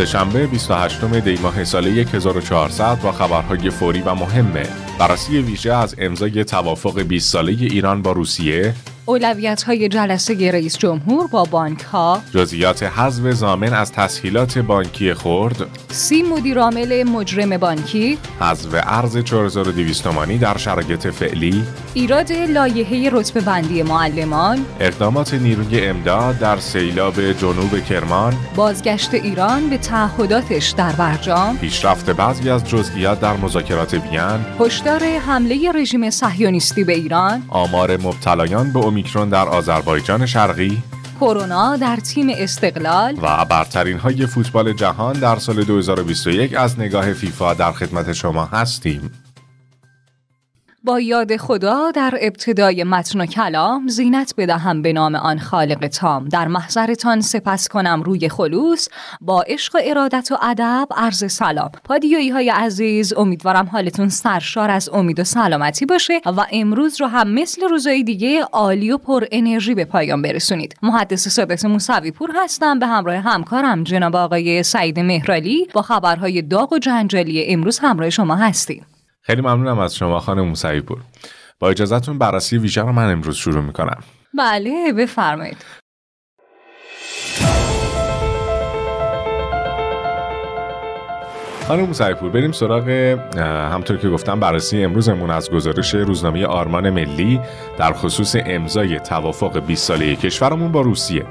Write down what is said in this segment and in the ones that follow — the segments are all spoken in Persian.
سه‌شنبه 28 دی ماه سال 1400 با خبرهای فوری و مهمه. بررسی ویژه از امضای توافق 20 ساله ایران با روسیه، اولویت‌های جلسه رئیس جمهور با بانک‌ها، جزئیات حذف ضامن از تسهیلات بانکی خرد، 30 مدیرعامل مجرم بانکی، حذف ارز 4200 تومانی در شرایط فعلی، ایراد لایحه رتبه‌بندی معلمان، اقدامات نیروی امداد در سیلاب جنوب کرمان، بازگشت ایران به تعهداتش در برجام، پیشرفت بعضی از جزئیات در مذاکرات وین، هشدار حمله رژیم صهیونیستی به ایران، آمار مبتلایان به اومیکرون در آذربایجان شرقی، کرونا در تیم استقلال و برترین های فوتبال جهان در سال 2021 از نگاه فیفا در خدمت شما هستیم. با یاد خدا در ابتدای متن و کلام زینت بدهم به نام آن خالق تام، در محضرتان سپس کنم روی خلوص، با عشق و ارادت و ادب عرض سلام. پادیایی های عزیز، امیدوارم حالتون سرشار از امید و سلامتی باشه و امروز رو هم مثل روزهای دیگه عالی و پر انرژی به پایان برسونید. محدث سابق موسوی پور هستم به همراه همکارم جناب آقای سعید مهرعلی با خبرهای داغ و جنجالی امروز همراه شما هستیم. خیلی ممنونم از شما خانم موسوی پور. با اجازهتون بررسی ویژه رو من امروز شروع میکنم. بله بفرمایید. خانم موسوی پور بریم سراغ همطور که گفتم بررسی امروزمون از گزارش روزنامه آرمان ملی در خصوص امضای توافق 20 ساله کشورمون با روسیه.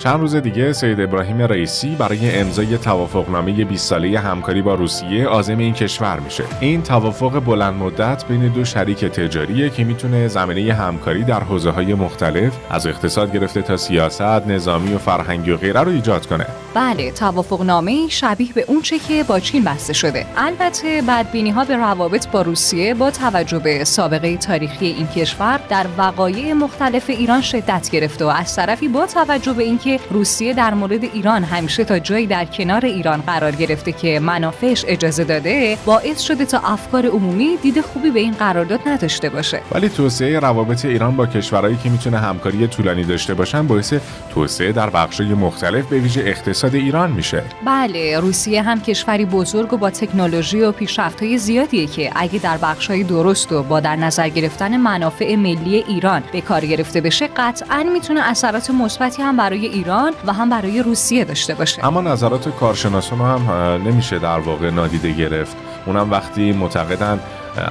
چند روز دیگه سید ابراهیم رئیسی برای امضای توافقنامه 20 ساله همکاری با روسیه عازم این کشور میشه. این توافق بلند مدت بین دو شریک تجاریه که میتونه زمینه همکاری در حوزه‌های مختلف از اقتصاد گرفته تا سیاست، نظامی و فرهنگی و غیره رو ایجاد کنه. بله، توافقنامه شبیه به اونچه که با چین بسته شده. البته بدبینی‌ها به روابط با روسیه با توجه به سابقه تاریخی این کشور در وقایع مختلف ایران شدت گرفته و از طرفی با توجه به اینکه روسیه در مورد ایران همیشه تا جایی در کنار ایران قرار گرفته که منافعش اجازه داده، باعث شده تا افکار عمومی دید خوبی به این قرارداد نداشته باشه. ولی توسعه روابط ایران با کشورهایی که میتونه همکاری طولانی داشته باشن باعث توسعه در بخش‌های مختلف به ویژه اقتصاد ایران میشه. بله، روسیه هم کشوری بزرگ و با تکنولوژی و پیشرفت‌های زیادیه که اگه در بخش‌های درست و با در نظر گرفتن منافع ملی ایران به کار گرفته بشه، قطعاً میتونه اثرات مثبتی هم برای ایران و هم برای روسیه داشته باشه. اما نظرات کارشناسان هم نمیشه در واقع نادیده گرفت. اونم وقتی معتقدن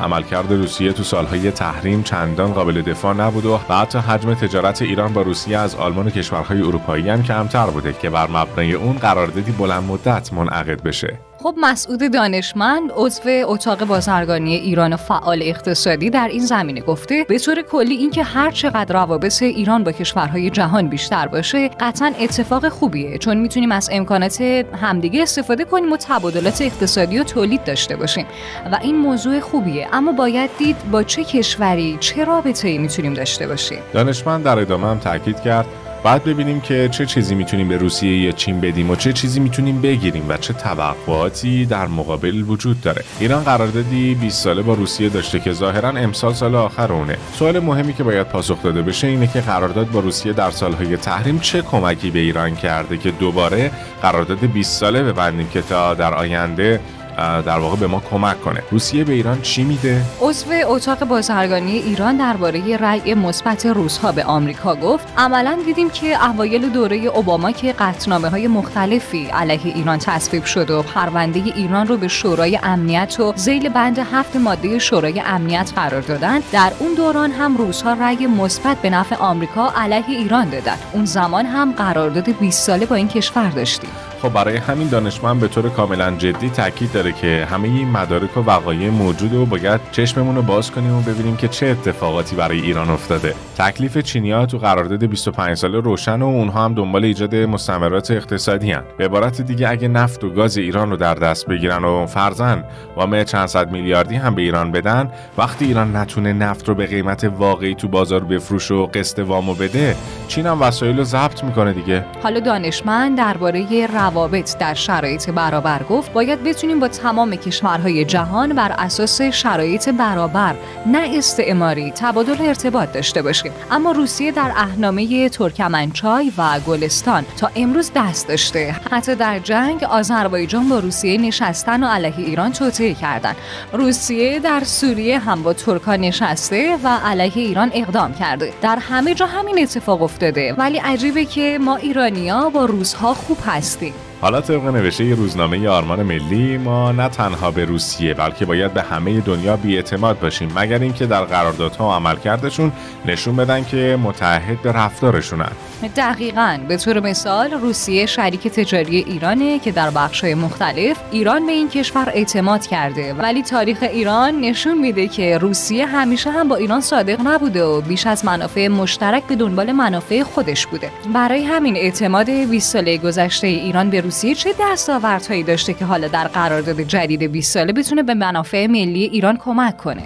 عملکرد روسیه تو سالهای تحریم چندان قابل دفاع نبود و حتی حجم تجارت ایران با روسیه از آلمان و کشورهای اروپایی هم کمتر بوده که بر مبنای اون قراردادی بلند مدت منعقد بشه. خب مسعود دانشمند عضو اتاق بازرگانی ایران و فعال اقتصادی در این زمینه گفته به طور کلی اینکه هر چقدر روابط ایران با کشورهای جهان بیشتر باشه قطعا اتفاق خوبیه، چون میتونیم از امکانات همدیگه استفاده کنیم و تبادلات اقتصادی و تولید داشته باشیم و این موضوع خوبیه، اما باید دید با چه کشوری چه رابطه‌ای میتونیم داشته باشیم. دانشمند در ادامه هم تاکید کرد باید ببینیم که چه چیزی میتونیم به روسیه یا چین بدیم و چه چیزی میتونیم بگیریم و چه توقعاتی در مقابل وجود داره. ایران قراردادی 20 ساله با روسیه داشته که ظاهرا امسال سال آخر اونه. سوال مهمی که باید پاسخ داده بشه اینه که قرارداد با روسیه در سالهای تحریم چه کمکی به ایران کرده که دوباره قرارداد 20 ساله ببندیم که تا در آینده در واقع به ما کمک کنه. روسیه به ایران چی میده؟ عضو اتاق بازرگانی ایران درباره رأی مثبت روس‌ها به آمریکا گفت عملاً دیدیم که اوایل دوره اوباما که قطعنامه‌های مختلفی علیه ایران تصویب شد و پرونده ایران رو به شورای امنیت و ذیل بند 7 ماده شورای امنیت قرار دادن، در اون دوران هم روس‌ها رأی مثبت به نفع آمریکا علیه ایران دادن. اون زمان هم قرارداد 20 ساله با این کشور داشتیم. خب برای همین دانشمند به طور کاملا جدی تاکید داره که همه این مدارک و وقایع موجوده و باید چشممون رو باز کنیم و ببینیم که چه اتفاقاتی برای ایران افتاده. تکلیف چینی‌ها تو قرارداد 25 ساله روشن و اونها هم دنبال ایجاد مستعمرات اقتصادی هستند. به عبارت دیگه اگه نفت و گاز ایران رو در دست بگیرن و فرضاً وام چند صد میلیاردی هم به ایران بدن، وقتی ایران نتونه نفت رو به قیمت واقعی تو بازار بفروشه و قسط وامو بده، چین هم وسایل رو ضبط می‌کنه دیگه. حالا دانشمند درباره روابط در شرایط برابر گفت باید بتونیم با تمام کشورهای جهان بر اساس شرایط برابر نه استعماری تبادل ارتباط داشته باشیم. اما روسیه در اهنامه ترکمنچای و گلستان تا امروز دست داشته. حتی در جنگ آذربایجان با روسیه نشستن و علیه ایران توطئه کردن. روسیه در سوریه هم با ترکا نشسته و علیه ایران اقدام کرده. در همه جا همین اتفاق افتاده، ولی عجیبه که ما ایرانی‌ها با روس‌ها خوب هستیم. حالا طبق نوشته ی روزنامه ی آرمان ملی، ما نه تنها به روسیه بلکه باید به همه دنیا بی‌اعتماد باشیم، مگر اینکه در قراردادها و عملکردشون نشون بدن که متعهد به رفتارشونن. دقیقاً. به طور مثال روسیه شریک تجاری ایرانه که در بخش‌های مختلف ایران به این کشور اعتماد کرده، ولی تاریخ ایران نشون میده که روسیه همیشه هم با ایران صادق نبوده و بیش از منافع مشترک به دنبال منافع خودش بوده. برای همین اعتماد 20 ساله گذشته ایران به روسیه چه دستاوردهایی داشته که حالا در قرارداد جدید 20 ساله بتونه به منافع ملی ایران کمک کنه.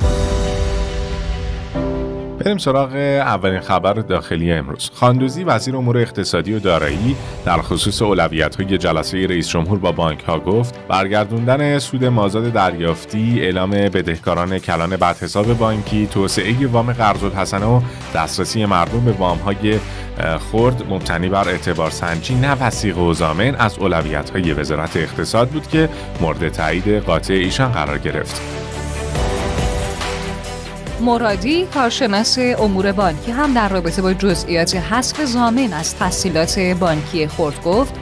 بریم سراغ اولین خبر داخلی امروز. خاندوزی وزیر امور اقتصادی و دارایی در خصوص اولویت‌های جلسه رئیس جمهور با بانک‌ها گفت برگردوندن سود مازاد دریافتی، اعلام بدهکاران کلان بدحساب بانکی، توسعه وام قرض‌الحسنه و دسترسی مردم به وام‌های خرد مبتنی بر اعتبار سنجی نه وثیقه و ضامن از اولویت‌های وزارت اقتصاد بود که مورد تایید قاطع ایشان قرار گرفت. مرادی کارشناس امور بانکی هم در رابطه با جزئیات حذف ضامن از تسهیلات بانکی خرد گفت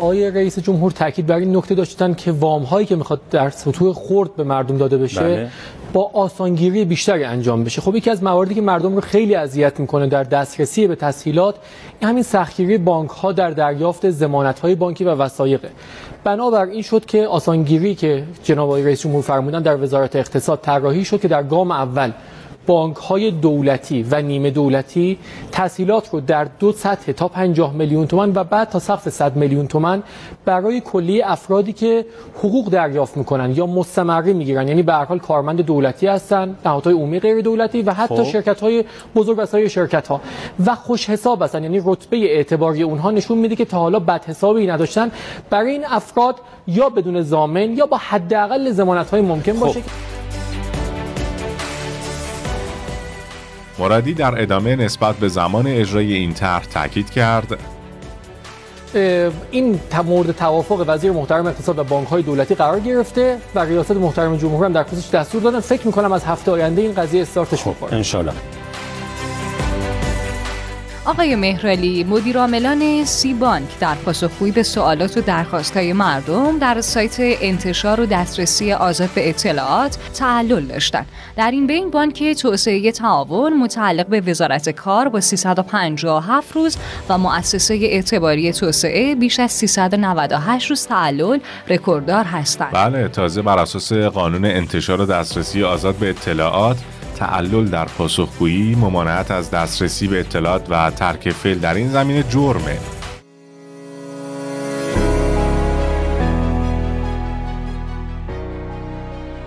آقای رئیس جمهور تاکید بر این نکته داشتن که وام هایی که میخواد در سطوح خرد به مردم داده بشه با آسانگیری بیشتری انجام بشه. خب یکی از مواردی که مردم رو خیلی اذیت میکنه در دسترسی به تسهیلات همین سختگیری بانک ها در دریافت ضمانت های بانکی و وثایقه. بنابراین شد که آسانگیری که جناب رئیس جمهور فرمودن در وزارت اقتصاد طراحی شد که در گام اول بانک‌های دولتی و نیمه دولتی تسهیلات رو در دو سطح تا 50 میلیون تومان و بعد تا سقف 100 میلیون تومان برای کلی افرادی که حقوق دریافت می‌کنن یا مستمری می‌گیرن، یعنی به هر حال کارمند دولتی هستن، نهادهای عمومی غیر دولتی و حتی شرکت‌های بزرگ و سایر شرکت‌ها و خوش حساب هستن، یعنی رتبه اعتباری اونها نشون میده که تا حالا بد حسابی نداشتن. برای این افراد یا بدون ضامن یا با حداقل ضمانت‌های ممکن باشه. مرادی در ادامه نسبت به زمان اجرای این طرح تاکید کرد این مورد توافق وزیر محترم اقتصاد و بانک‌های دولتی قرار گرفته و ریاست محترم جمهور هم در خصوصش دستور دادن. فکر می‌کنم از هفته آینده این قضیه استارتش می‌خوره ان شاءالله. آقای مهرعلی مدیرعاملان سی بانک در پاسخگویی به سوالات و درخواست‌های مردم در سایت انتشار و دسترسی آزاد به اطلاعات تعلل داشتند. در این بین بانک توسعه تعاون متعلق به وزارت کار با 357 روز و مؤسسه اعتباری توسعه بیش از 398 روز تعلل رکورددار هستند. بله، تازه بر اساس قانون انتشار و دسترسی آزاد به اطلاعات تعلل در پاسخگویی، ممانعت از دسترسی به اطلاعات و ترک فعل در این زمینه جرمه.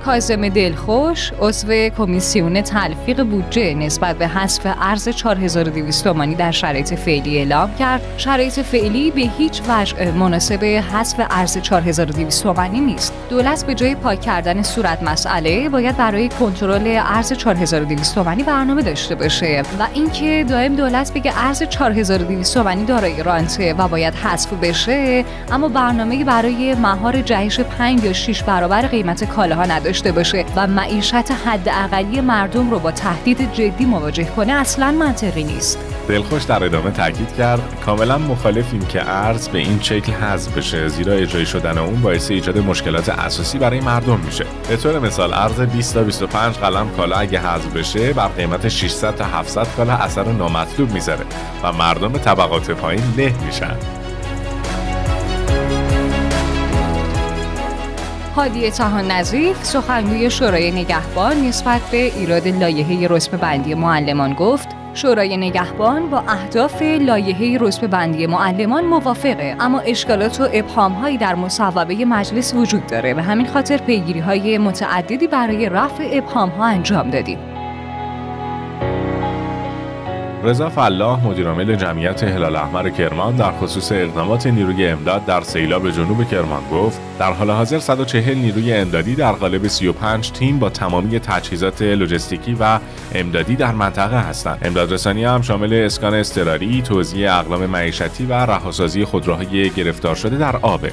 کاظم دلخوش عضو کمیسیون تلفیق بودجه نسبت به حذف ارز 4200 تومانی در شرایط فعلی اعلام کرد شرایط فعلی به هیچ وجه مناسب حذف ارز 4200 تومانی نیست. دولت به جای پاک کردن صورت مسئله باید برای کنترل ارز 4200 تومانی برنامه داشته باشه و اینکه دائم دولت بگه ارز 4200 تومانی دارای رانته و باید حذف بشه اما برنامه برای مهار جهش 5 یا 6 برابر قیمت کالاها نداشته باشه و معیشت حداقلی مردم رو با تهدید جدی مواجه کنه اصلا منطقی نیست. دلخوش در ادامه تاکید کرد کاملا مخالفیم که ارز به این شکل حذف بشه زیرا اجرای شدن اون باعث ایجاد مشکلات اساسی برای مردم میشه. به طور مثال ارز 20 تا 25 قلم کالا اگه حذف بشه بر قیمت 600 تا 700 کالا اثر نامطلوب میذاره و مردم طبقات پایین له میشن. هادی طحان نظیف سخنگوی شورای نگهبان نسبت به ایراد لایحه رتبه‌بندی معلمان گفت شورای نگهبان با اهداف لایحه رتبه‌بندی معلمان موافقه اما اشکالات و ابهام‌هایی در مصوبه مجلس وجود داره و همین خاطر پیگیری‌های متعددی برای رفع ابهام‌ها انجام دادیم. رضا فلاح مدیرعامل جمعیت هلال احمر کرمان در خصوص اقدامات نیروی امداد در سیلاب جنوب کرمان گفت در حال حاضر 140 نیروی امدادی در قالب 35 تیم با تمامی تجهیزات لوجستیکی و امدادی در منطقه هستند. امدادرسانی هم شامل اسکان اضطراری، توزیع اقلام معیشتی و رهاسازی خودروهای گرفتار شده در آب.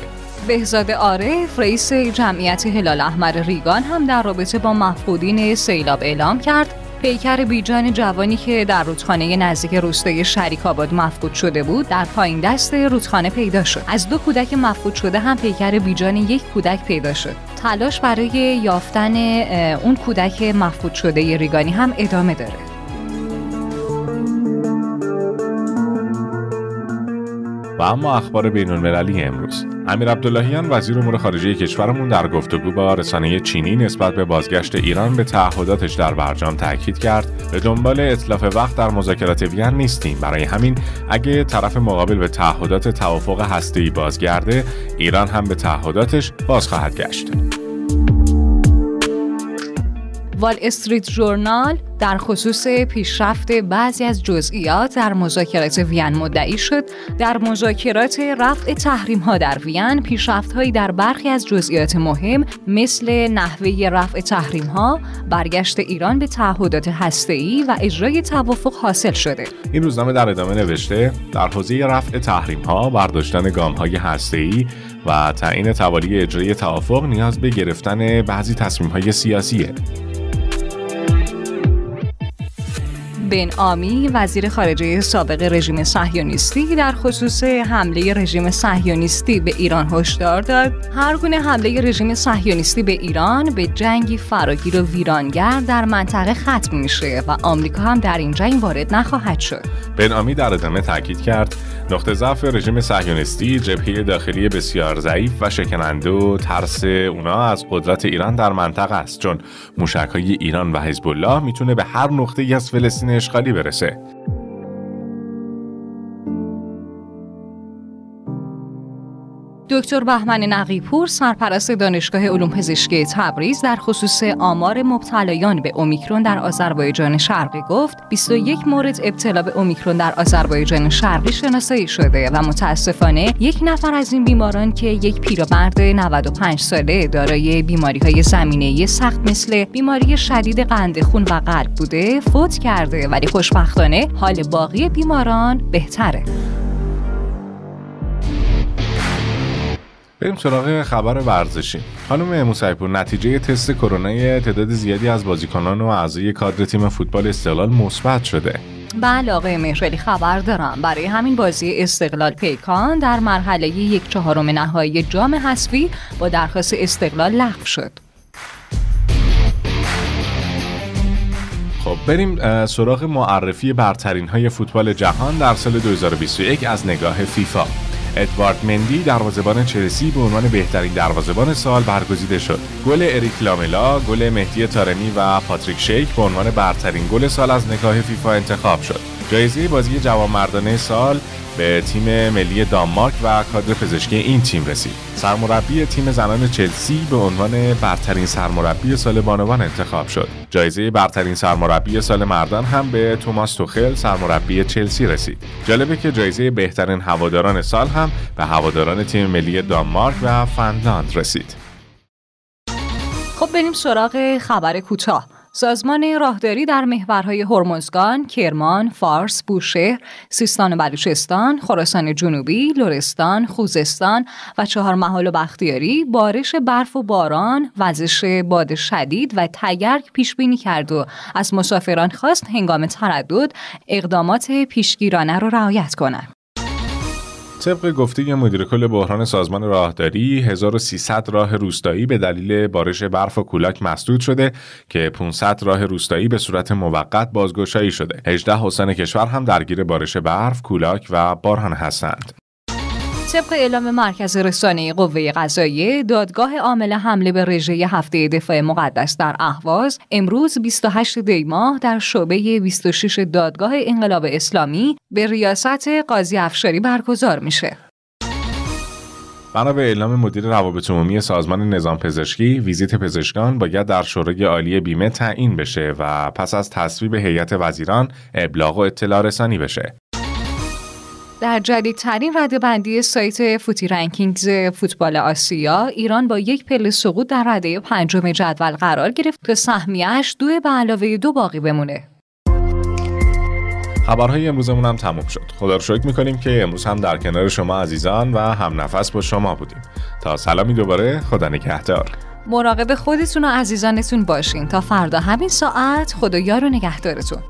بهزاد عارف رئیس جمعیت هلال احمر ریگان هم در رابطه با مفقودین سیلاب اعلام کرد پیکر بیجان جوانی که در رودخانه نزدیک روستای شریک آباد مفقود شده بود در پایین دست رودخانه پیدا شد. از 2 کودک مفقود شده هم پیکر بیجان 1 کودک پیدا شد. تلاش برای یافتن اون کودک مفقود شده ریگانی هم ادامه داره. و اما اخبار بین‌المللی امروز. امیر عبداللهیان وزیر امور خارجه کشورمون در گفتگو با رسانه چینی نسبت به بازگشت ایران به تعهداتش در برجام تاکید کرد به دنبال اتلاف وقت در مذاکرات وین نیستیم، برای همین اگه طرف مقابل به تعهدات توافق هسته‌ای بازگرده ایران هم به تعهداتش باز خواهد گشت. والاستریت جورنال در خصوص پیشرفت بعضی از جزئیات در مذاکرات وین مدعی شد در مذاکرات رفع تحریم‌ها در وین پیشرفت‌هایی در برخی از جزئیات مهم مثل نحوه رفع تحریم‌ها، برگشت ایران به تعهدات هسته‌ای و اجرای توافق حاصل شده. این روزنامه در ادامه نوشته در حوزه رفع تحریم‌ها، برداشتن گام‌های هسته‌ای و تعیین توالی اجرای توافق نیاز به گرفتن بعضی تصمیم‌های سیاسیه. بن آمی وزیر خارجه سابق رژیم صهیونیستی در خصوص حمله رژیم صهیونیستی به ایران هشدار داد. هر گونه حمله رژیم صهیونیستی به ایران به جنگی فراگیر و ویرانگر در منطقه ختم میشه و آمریکا هم در این جنگ وارد نخواهد شد. بن آمی در ادامه تاکید کرد نقطه ضعف رژیم صهیونیستی جبهه داخلی بسیار ضعیف و شکننده و ترس اونا از قدرت ایران در منطقه است، چون موشک‌های ایران و حزب الله میتونه به هر نقطه‌ای از فلسطین اشغالی برسه. دکتر بهمن نقی پور سرپرست دانشگاه علوم پزشکی تبریز در خصوص آمار مبتلایان به اومیکرون در آذربایجان شرقی گفت 21 مورد ابتلا به اومیکرون در آذربایجان شرقی شناسایی شده و متاسفانه 1 نفر از این بیماران که یک پیرمرد 95 ساله دارای بیماری‌های زمینه‌ای سخت مثل بیماری شدید قند خون و قلب بوده فوت کرده، ولی خوشبختانه حال باقی بیماران بهتره. بریم سراغ خبر ورزشی. خانم موسیپور نتیجه تست کرونا تعداد زیادی از بازیکنان و اعضای کادر تیم فوتبال استقلال مثبت شده. بله آقای مهرعلی خبر دارم. برای همین بازی استقلال پیکان در مرحله 1/4 نهایی جام حذفی با درخواست استقلال لغو شد. خب بریم سراغ معرفی برترین های فوتبال جهان در سال 2021 از نگاه فیفا. ادوارد مندی دروازه‌بان چلسی به عنوان بهترین دروازه‌بان سال برگزیده شد. گل اریک لاملا، گل مهدی تارمی و پاتریک شیک به عنوان برترین گل سال از نگاه فیفا انتخاب شد. جایزه بازی جوانمردانه سال به تیم ملی دانمارک و کادر پزشکی این تیم رسید. سرمربی تیم زنان چلسی به عنوان برترین سرمربی سال بانوان انتخاب شد. جایزه برترین سرمربی سال مردان هم به توماس توخل سرمربی چلسی رسید. جالبه که جایزه بهترین هواداران سال هم به هواداران تیم ملی دانمارک و فنلاند رسید. خب بریم سراغ خبر کوتاه. سازمان راهداری در محورهای هرمزگان، کرمان، فارس، بوشهر، سیستان و بلوچستان، خراسان جنوبی، لرستان، خوزستان و 4 محال و بختیاری بارش برف و باران، وزش باد شدید و تگرگ پیش بینی کرد و از مسافران خواست هنگام تردد اقدامات پیشگیرانه را رعایت کنند. طبق گفته مدیر کل بحران سازمان راهداری 1300 راه روستایی به دلیل بارش برف و کولاک مسدود شده که 500 راه روستایی به صورت موقت بازگشایی شده. 18 استان کشور هم درگیر بارش برف، کولاک و باران هستند. طبق اعلام مرکز رسانه قوه قضاییه، دادگاه عامل حمله به رژه هفته دفاع مقدس در اهواز امروز 28 دی ماه در شعبه 26 دادگاه انقلاب اسلامی به ریاست قاضی افشاری برگزار میشه. بنا به اعلام مدیر روابط عمومی سازمان نظام پزشکی، ویزیت پزشکان باید در شورای عالی بیمه تعیین بشه و پس از تصویب هیئت وزیران ابلاغ و اطلاع رسانی بشه. در جدیدترین رده‌بندی سایت فوتی رنکینگز فوتبال آسیا، ایران با یک پله سقوط در رده پنجم جدول قرار گرفت که سهمیه‌اش 2 به علاوه 2 باقی بمونه. خبرهای امروزمون هم تموم شد. خدا رو شکر می‌کنیم که امروز هم در کنار شما عزیزان و هم نفس با شما بودیم. تا سلامی دوباره، خدا نگهدار. مراقب خودتون و عزیزانتون باشین. تا فردا همین ساعت، خدا یار و نگهدارتون.